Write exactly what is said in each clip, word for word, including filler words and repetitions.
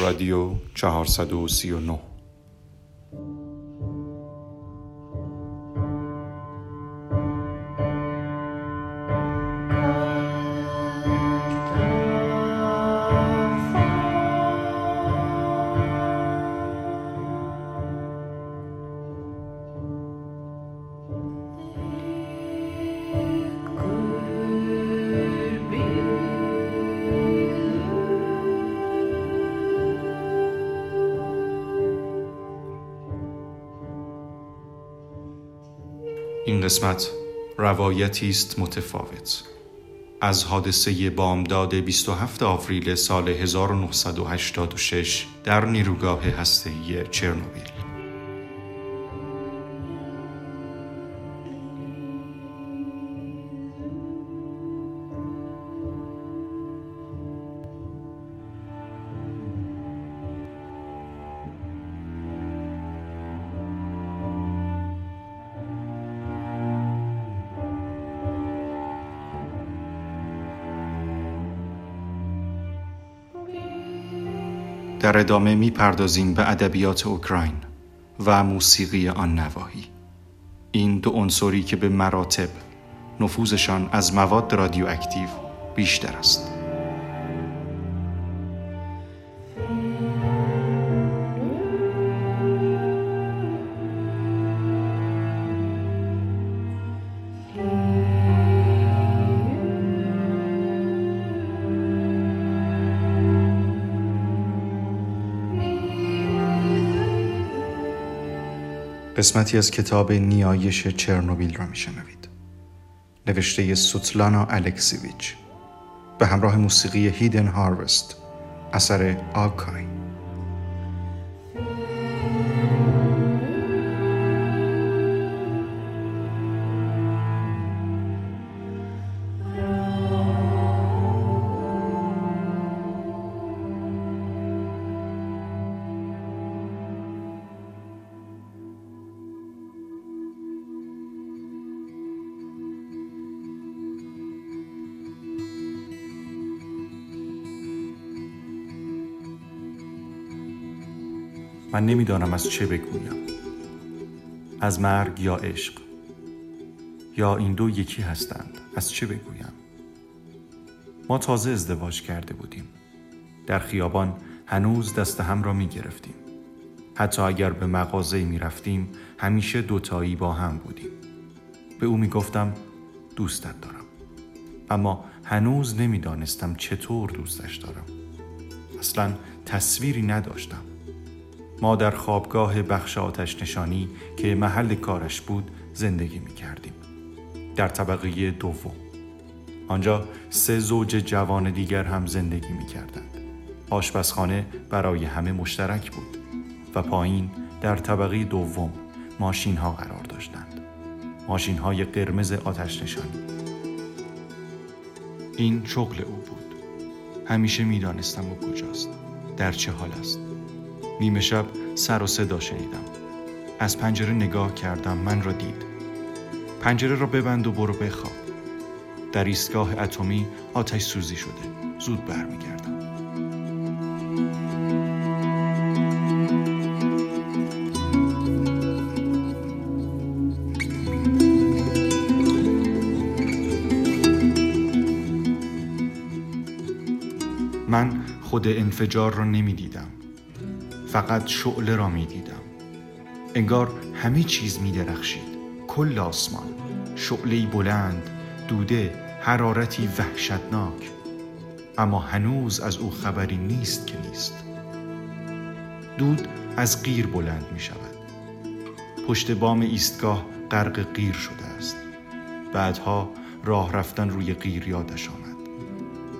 رادیو چهارصد و سی و نه. این قسمت روایتی است متفاوت از حادثه بامداد بیست و هفتم آوریل سال هزار و نهصد و هشتاد و شش در نیروگاه هسته‌ای چرنوبیل. در ادامه می‌پردازیم به ادبیات اوکراین و موسیقی آن نواحی. این دو عنصری که به مراتب نفوذشان از مواد رادیواکتیو بیشتر است. قسمتی از کتاب نیایش چرنوبیل را میشنوید، نوشته سوتلانا الکسیویچ، به همراه موسیقی هیدن هاروست اثر آکاین. من نمیدانم از چه بگویم، از مرگ یا عشق، یا این دو یکی هستند. از چه بگویم؟ ما تازه ازدواج کرده بودیم، در خیابان هنوز دست هم را می گرفتیم. حتی اگر به مغازه می رفتیم همیشه دوتایی با هم بودیم. به او می گفتم دوستت دارم، اما هنوز نمی دانستم چطور دوستش دارم. اصلا تصویری نداشتم. ما در خوابگاه بخش آتش نشانی که محل کارش بود زندگی می کردیم، در طبقه دوم. آنجا سه زوج جوان دیگر هم زندگی می کردند. آشپزخانه برای همه مشترک بود و پایین در طبقه دوم ماشین ها قرار داشتند، ماشین های قرمز آتش نشانی. این شغل او بود. همیشه می دانستم او کجاست، در چه حال است. نیمه شب سر و صدا شنیدم. از پنجره نگاه کردم، من را دید. پنجره را ببند و برو بخواب. در ایستگاه اتمی آتش سوزی شده. زود برمیگردم. من خود انفجار را نمی دیدم. فقط شعله را می دیدم. انگار همه چیز می درخشید. کل آسمان، شعله‌ای بلند، دوده، حرارتی وحشتناک. اما هنوز از او خبری نیست که نیست. دود از قیر بلند می شود. پشت بام ایستگاه غرق قیر شده است. بعدها راه رفتن روی قیر یادش آمد.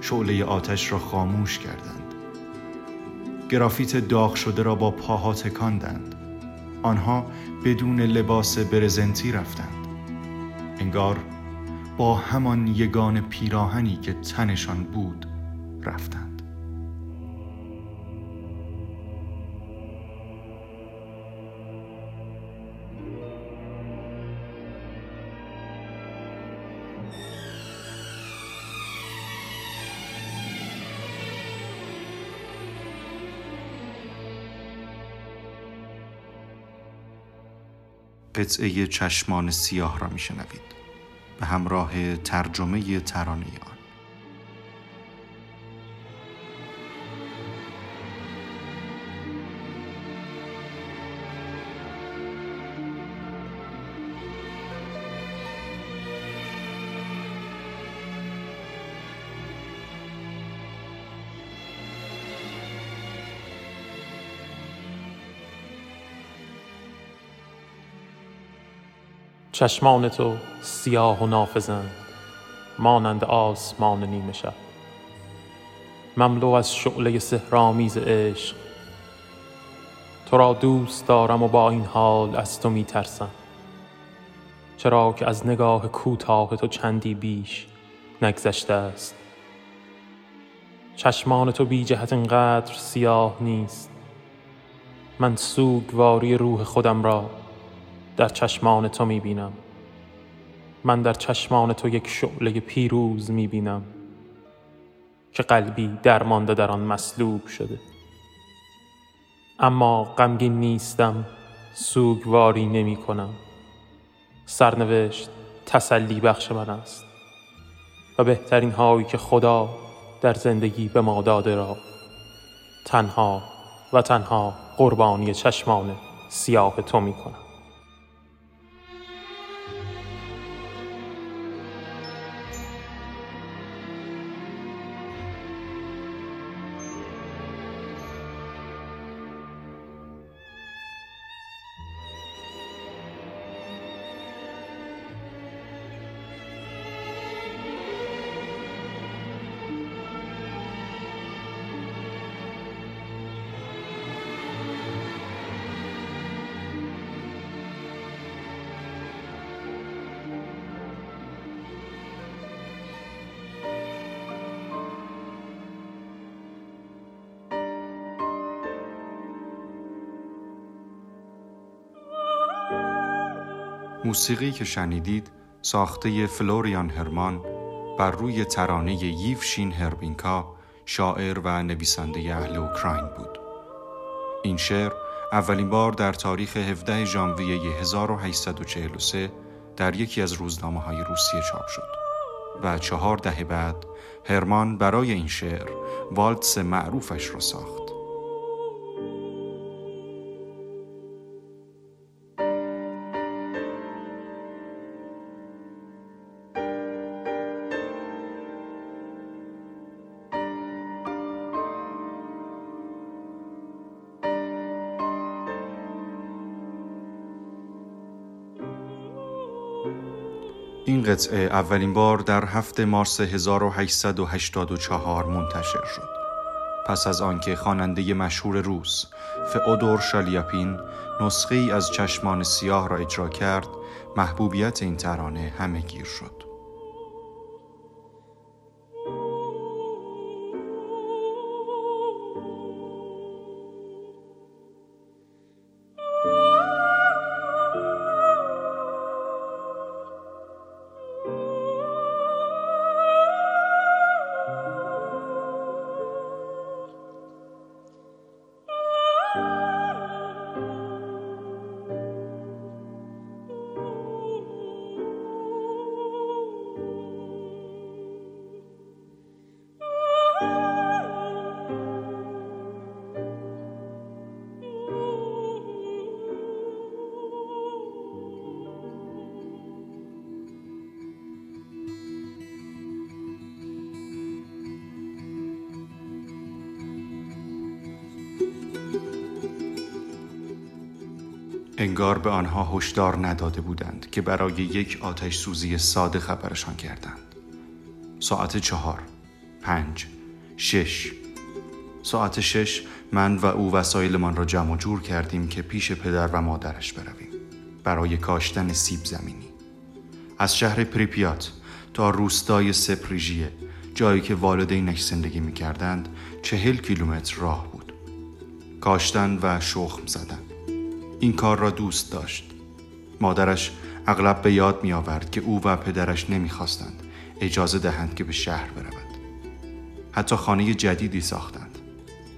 شعله آتش را خاموش کردند. گرافیت داغ شده را با پاها تکاندند. آنها بدون لباس برزنتی رفتند، انگار با همان یگان پیراهنی که تنشان بود رفتند. قطعه چشمان سیاه را میشنوید به همراه ترجمه ترانه آن. چشمان تو سیاه و نافذند مانند آسمان نیمه شب، مملو از شعله سحرآمیز عشق. تو را دوست دارم و با این حال از تو می ترسم، چرا که از نگاه کوتاه تو چندی بیش نگذشته است. چشمان تو بی جهت انقدر سیاه نیست، من سوگواری روح خودم را در چشمان تو میبینم. من در چشمان تو یک شعله پیروز میبینم که قلبی درمانده در آن مسلوب شده. اما غمگین نیستم، سوگواری نمی کنم. سرنوشت تسلی بخش من است و بهترین هایی که خدا در زندگی به ما داده را تنها و تنها قربانی چشمان سیاه تو میکنم. موسیقی که شنیدید ساخته فلوریان هرمان بر روی ترانه یوشین هربینکا، شاعر و نویسنده اهل اوکراین بود. این شعر اولین بار در تاریخ هفدهم ژانویه هزار و هشتصد و چهل و سه در یکی از روزنامه‌های روسیه چاپ شد و چهار دهه بعد هرمان برای این شعر والتس معروفش را ساخت. این قطعه اولین بار در هفتم مارس هزار و هشتصد و هشتاد و چهار منتشر شد، پس از آنکه خواننده مشهور روس فئودور شالیاپین نسخه‌ای از چشمان سیاه را اجرا کرد، محبوبیت این ترانه همه‌گیر شد. انگار به آنها هشدار نداده بودند که برای یک آتش سوزی ساده خبرشان کردند. ساعت چهار، پنج، شش. ساعت شش من و او وسایلمان را جمع و جور کردیم که پیش پدر و مادرش برویم برای کاشتن سیب زمینی. از شهر پریپیات تا روستای سپریژیه، جایی که والدینش زندگی می کردند، چهل کیلومتر راه بود. کاشتن و شخم زدن. این کار را دوست داشت. مادرش اغلب به یاد می آورد که او و پدرش نمی خواستند اجازه دهند که به شهر برود. حتی خانه جدیدی ساختند.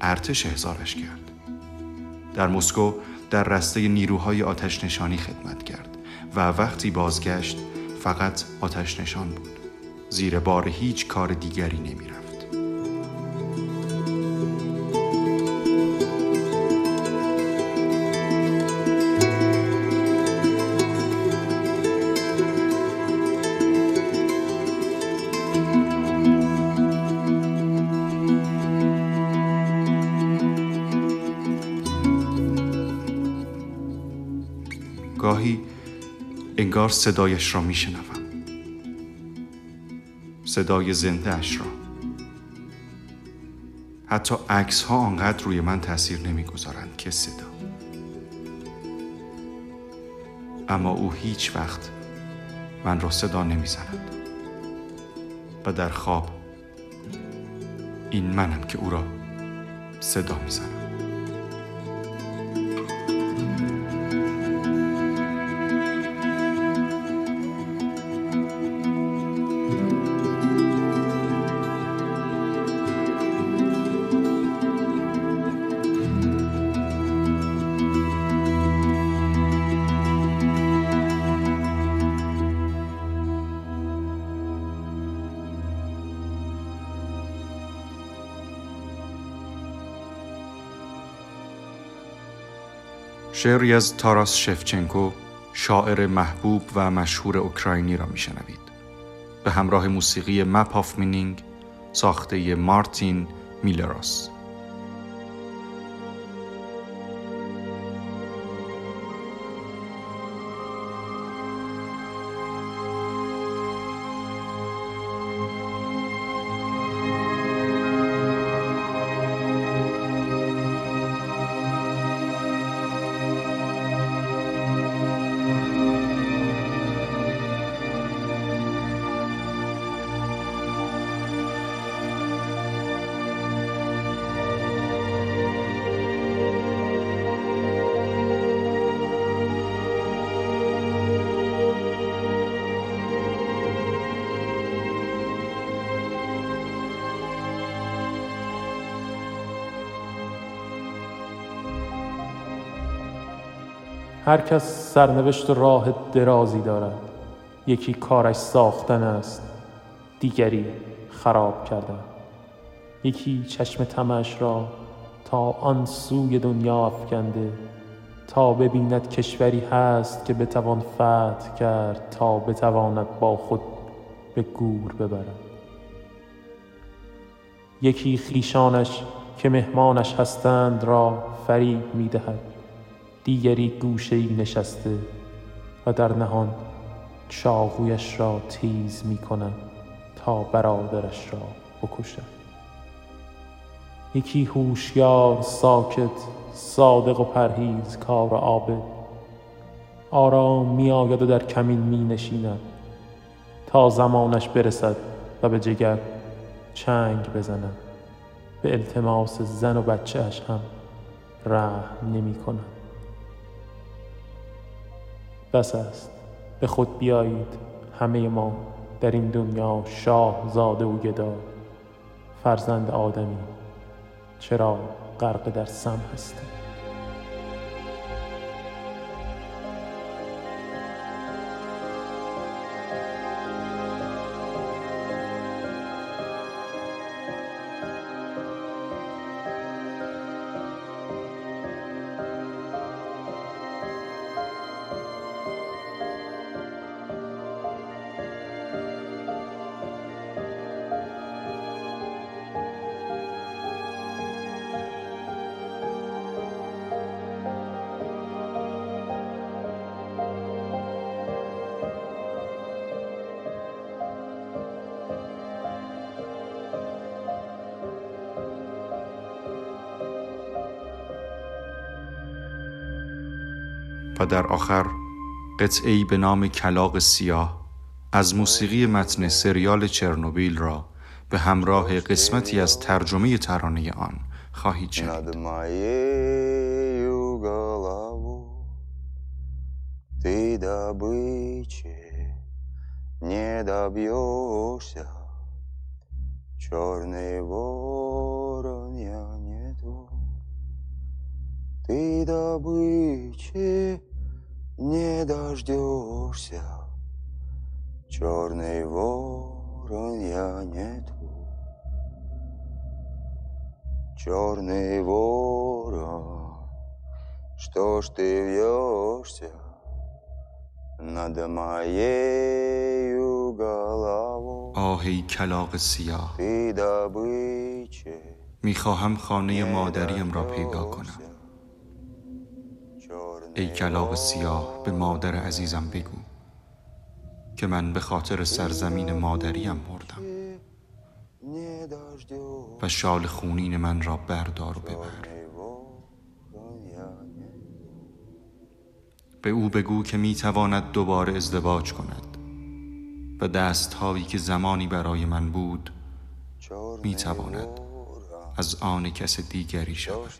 ارتش احضارش کرد. در مسکو در رسته نیروهای آتش نشانی خدمت کرد و وقتی بازگشت فقط آتش نشان بود. زیر بار هیچ کار دیگری نمی رفت. گاهی انگار صدایش را می شنوم. صدای زنده اش را. حتی عکس ها آنقدر روی من تأثیر نمی گذارند که صدا. اما او هیچ وقت من را صدا نمی زند. و در خواب این منم که او را صدا می زند. شعری از تاراس شفچنکو، شاعر محبوب و مشهور اوکراینی را میشنوید. به همراه موسیقی مپ آف مینینگ ساخته مارتین میلر است. هر کس سرنوشت راه درازی دارد. یکی کارش ساختن است، دیگری خراب کردن. یکی چشم طمعش را تا آن سوی دنیا افکنده تا ببیند کشوری هست که بتوان فتح کرد تا بتواند با خود به گور ببرد. یکی خویشانش که مهمانش هستند را فریب می‌دهد، دیگری گوشه‌ای نشسته و در نهان چاقویش را تیز می کند تا برادرش را بکشد. یکی هوشیار، ساکت، صادق و پرهیزکار و عابد آرام می آید و در کمین می نشیند تا زمانش برسد و به جگر چنگ بزند. به التماس زن و بچه‌اش هم رحم نمی کند. بس است، به خود بیایید همه ما در این دنیا شاه زاده و گدا، فرزند آدمی، چرا غرق در سم هستیم؟ و در آخر قطعه‌ای به نام کلاغ سیاه از موسیقی متن سریال چرنوبیل را به همراه قسمتی از ترجمه ترانه آن خواهید شنید. Ты добычи не дождешься, черный воронья нету, черный ворон, что ж ты вьешься над моею головой. آهی کلاغ سیاه، ты добычи. میخواهم خانه مادریم را پیدا کنم. ای کلاغ سیاه، به مادر عزیزم بگو که من به خاطر سرزمین مادریم مردم و شال خونین من را بردار و ببر. به او بگو که میتواند دوباره ازدواج کند و دستهایی که زمانی برای من بود میتواند از آن کس دیگری شود.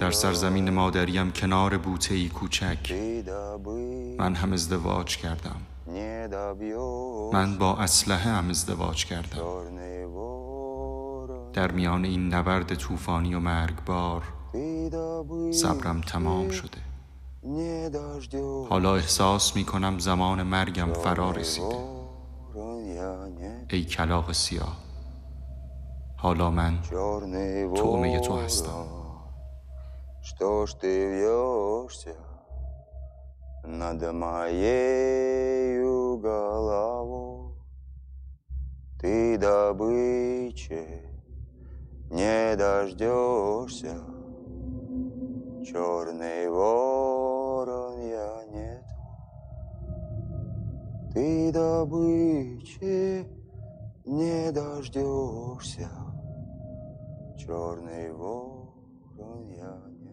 در سرزمین مادریم کنار بوته‌ای کوچک من هم ازدواج کردم. من با اسلحه هم ازدواج کردم. در میان این نبرد طوفانی و مرگبار صبرم تمام شده. حالا احساس می کنم زمان مرگم فرا رسیده. ای کلاغ سیاه، حالا من طعمه تو هستم. Ты добычи не дождешься, черный ворон я не.